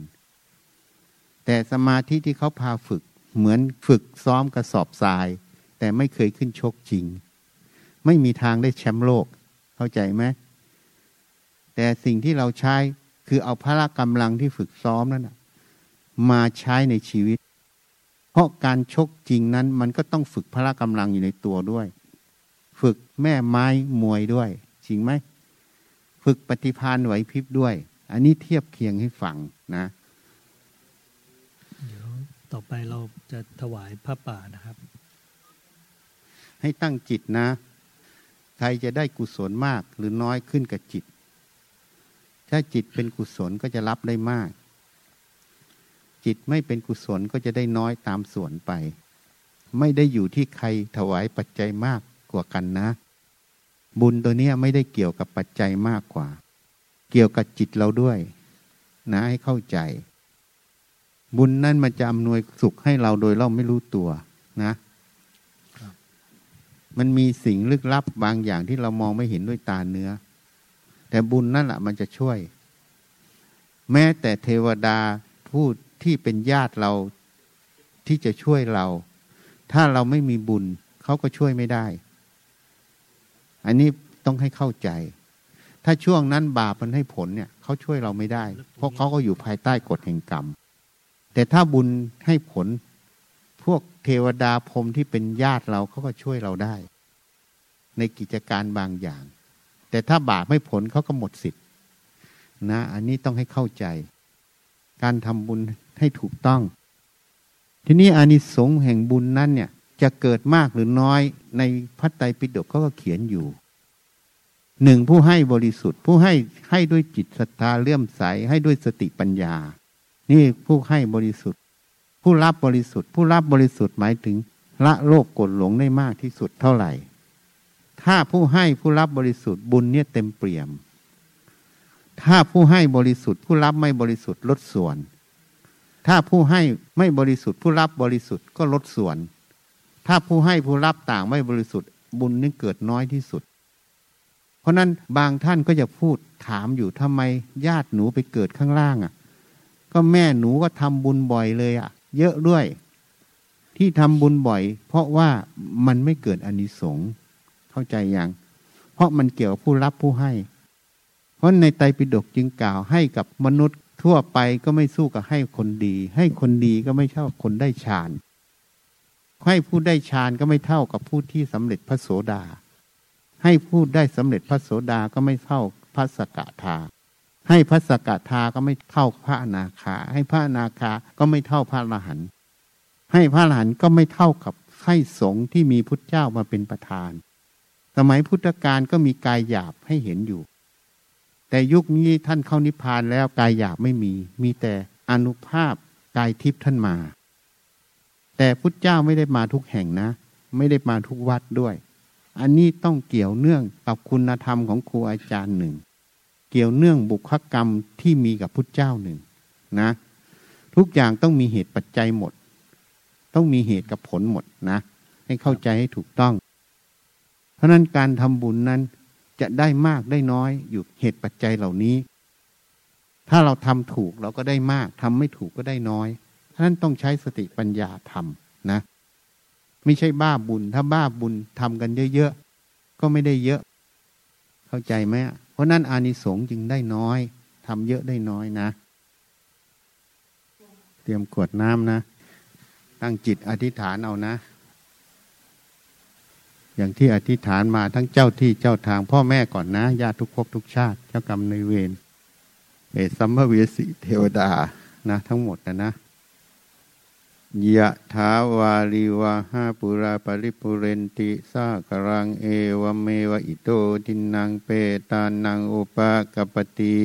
แต่สมาธิที่เขาพาฝึกเหมือนฝึกซ้อมกระสอบทรายแต่ไม่เคยขึ้นชกจริง ไม่มีทางได้แชมป์โลกเข้าใจไหมแต่สิ่งที่เราใช้คือเอาพละกำลังที่ฝึกซ้อมนั้นนะมาใช้ในชีวิตเพราะการชกจริงนั้นมันก็ต้องฝึกพละกำลังอยู่ในตัวด้วยฝึกแม่ไม้มวยด้วยจริงไหมฝึกปฏิภาณไหวพริบด้วยอันนี้เทียบเคียงให้ฟังนะเดี๋ยวต่อไปเราจะถวายพระป่านะครับให้ตั้งจิตนะใครจะได้กุศลมากหรือน้อยขึ้นกับจิตถ้าจิตเป็นกุศลก็จะรับได้มากจิตไม่เป็นกุศลก็จะได้น้อยตามส่วนไปไม่ได้อยู่ที่ใครถวายปัจจัยมากกว่ากันนะบุญตัวเนี้ยไม่ได้เกี่ยวกับปัจจัยมากกว่าเกี่ยวกับจิตเราด้วยนะให้เข้าใจบุญนั้นมันจะอำนวยสุขให้เราโดยเราไม่รู้ตัวนะมันมีสิ่งลึกลับบางอย่างที่เรามองไม่เห็นด้วยตาเนื้อแต่บุญนั่นแหละมันจะช่วยแม้แต่เทวดาผู้ที่เป็นญาติเราที่จะช่วยเราถ้าเราไม่มีบุญเขาก็ช่วยไม่ได้อันนี้ต้องให้เข้าใจถ้าช่วงนั้นบาปมันให้ผลเนี่ยเขาช่วยเราไม่ได้เพราะเขาก็อยู่ภายใต้กฎแห่งกรรมแต่ถ้าบุญให้ผลพวกเทวดาพรหมที่เป็นญาติเราเขาก็ช่วยเราได้ในกิจการบางอย่างแต่ถ้าบาปไม่ผลเขาก็หมดสิทธิ์นะอันนี้ต้องให้เข้าใจการทำบุญให้ถูกต้องทีนี้อานิสงส์แห่งบุญนั้นเนี่ยจะเกิดมากหรือน้อยในพระไตรปิฎกเขาก็เขียนอยู่หนึ่งผู้ให้บริสุทธิ์ผู้ให้ให้ด้วยจิตศรัทธาเลื่อมใสให้ด้วยสติปัญญานี่ผู้ให้บริสุทธิ์ผู้รับบริสุทธิ์ผู้รับบริสุทธิ์หมายถึงละโลภโกรธหลงได้มากที่สุดเท่าไหร่ถ้าผู้ให้ผู้รับบริสุทธิ์บุญเนี่ยเต็มเปี่ยมถ้าผู้ให้บริสุทธิ์ผู้รับไม่บริสุทธิ์ลดส่วนถ้าผู้ให้ไม่บริสุทธิ์ผู้รับบริสุทธิ์ก็ลดส่วนถ้าผู้ให้ผู้รับต่างไม่บริสุทธิ์บุญนี่เกิดน้อยที่สุดเพราะนั้นบางท่านก็จะพูดถามอยู่ทำไมญาติหนูไปเกิดข้างล่างอ่ะก็แม่หนูก็ทำบุญบ่อยเลยอ่ะเยอะด้วยที่ทำบุญบ่อยเพราะว่ามันไม่เกิดอานิสงส์เข้าใจยังเพราะมันเกี่ยวกับผู้รับผู้ให้เพราะในไตรปิฎกจึงกล่าวให้กับมนุษย์ทั่วไปก็ไม่สู้กับให้คนดีให้คนดีก็ไม่เท่าคนได้ฌานให้ผู้ได้ฌานก็ไม่เท่ากับผู้ที่สำเร็จพระโสดาให้ผู้ได้สำเร็จพระโสดาก็ไม่เท่าพระสกทาให้พระสกทาก็ไม่เท่าพระอนาคาให้พระอนาคาก็ไม่เท่าพระอรหันต์ให้พระอรหันต์ก็ไม่เท่ากับให้สงฆ์ที่มีพุทธเจ้ามาเป็นประธานสมัยพุทธกาลก็มีกายหยาบให้เห็นอยู่แต่ยุคนี้ท่านเข้านิพพานแล้วกายหยาบไม่มีมีแต่อนุภาพกายทิพย์ท่านมาแต่พุทธเจ้าไม่ได้มาทุกแห่งนะไม่ได้มาทุกวัดด้วยอันนี้ต้องเกี่ยวเนื่องกับคุณธรรมของครูอาจารย์หนึ่งเกี่ยวเนื่องบุคลากรรมที่มีกับพุทธเจ้าหนึ่งนะทุกอย่างต้องมีเหตุปัจจัยหมดต้องมีเหตุกับผลหมดนะให้เข้าใจให้ถูกต้องเพราะนั้นการทำบุญนั้นจะได้มากได้น้อยอยู่เหตุปัจจัยเหล่านี้ถ้าเราทำถูกเราก็ได้มากทำไม่ถูกก็ได้น้อยฉะนั้นต้องใช้สติปัญญาทำนะไม่ใช่บ้าบุญถ้าบ้าบุญทำกันเยอะๆก็ไม่ได้เยอะเข้าใจไหมเพราะนั้นอานิสงส์จึงได้น้อยทำเยอะได้น้อยนะเตรียมกรวดน้ำนะตั้งจิตอธิษฐานเอานะอย่างที่อธิษฐานมาทั้งเจ้าที่เจ้าทางพ่อแม่ก่อนนะญาติทุกภพทุกชาติเจ้ากรรมนายเวรเปรตสัมภเวสีเทวดานะทั้งหมดนะนะยะถาวาลิวะหาปุราปริปุเรนติสากรังเอวเมวะอิโตทินังเปตานังอุปกัปปติ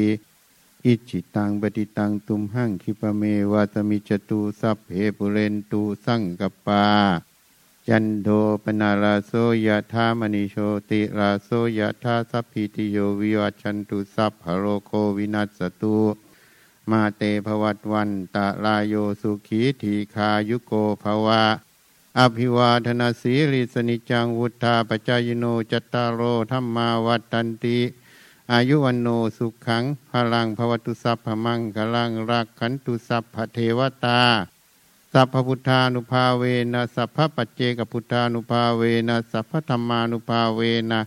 อิจิตังปฏิตังตุมหังคิปะเมวะตมิจตุสัพเพปุเรนตุสังกปาจันโทปนาราโสยะธามณิโชติราโสยะธาสัพพิติโยวิวัชชันตุสัพพะโรโควินัสสตุมาเตภวัตวันตะลายโยสุขีทีคายุโกภวะอภิวาทนาสีริสนิจังวุธาปจายโนจตารโรธัมมาวัฏันติอายุวันโนสุขังพลังภวตุสัพพมังคลังรักขันตุสัพพเทวตา สัพพพุทธานุภาเวนะสัพพปัจเจกพุทธานุภาเวนะสัพพธรรมานุภาเวนะ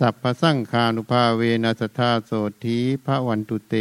สัพพสังฆานุภาเวนะสัทธาโสธีภวันตุเต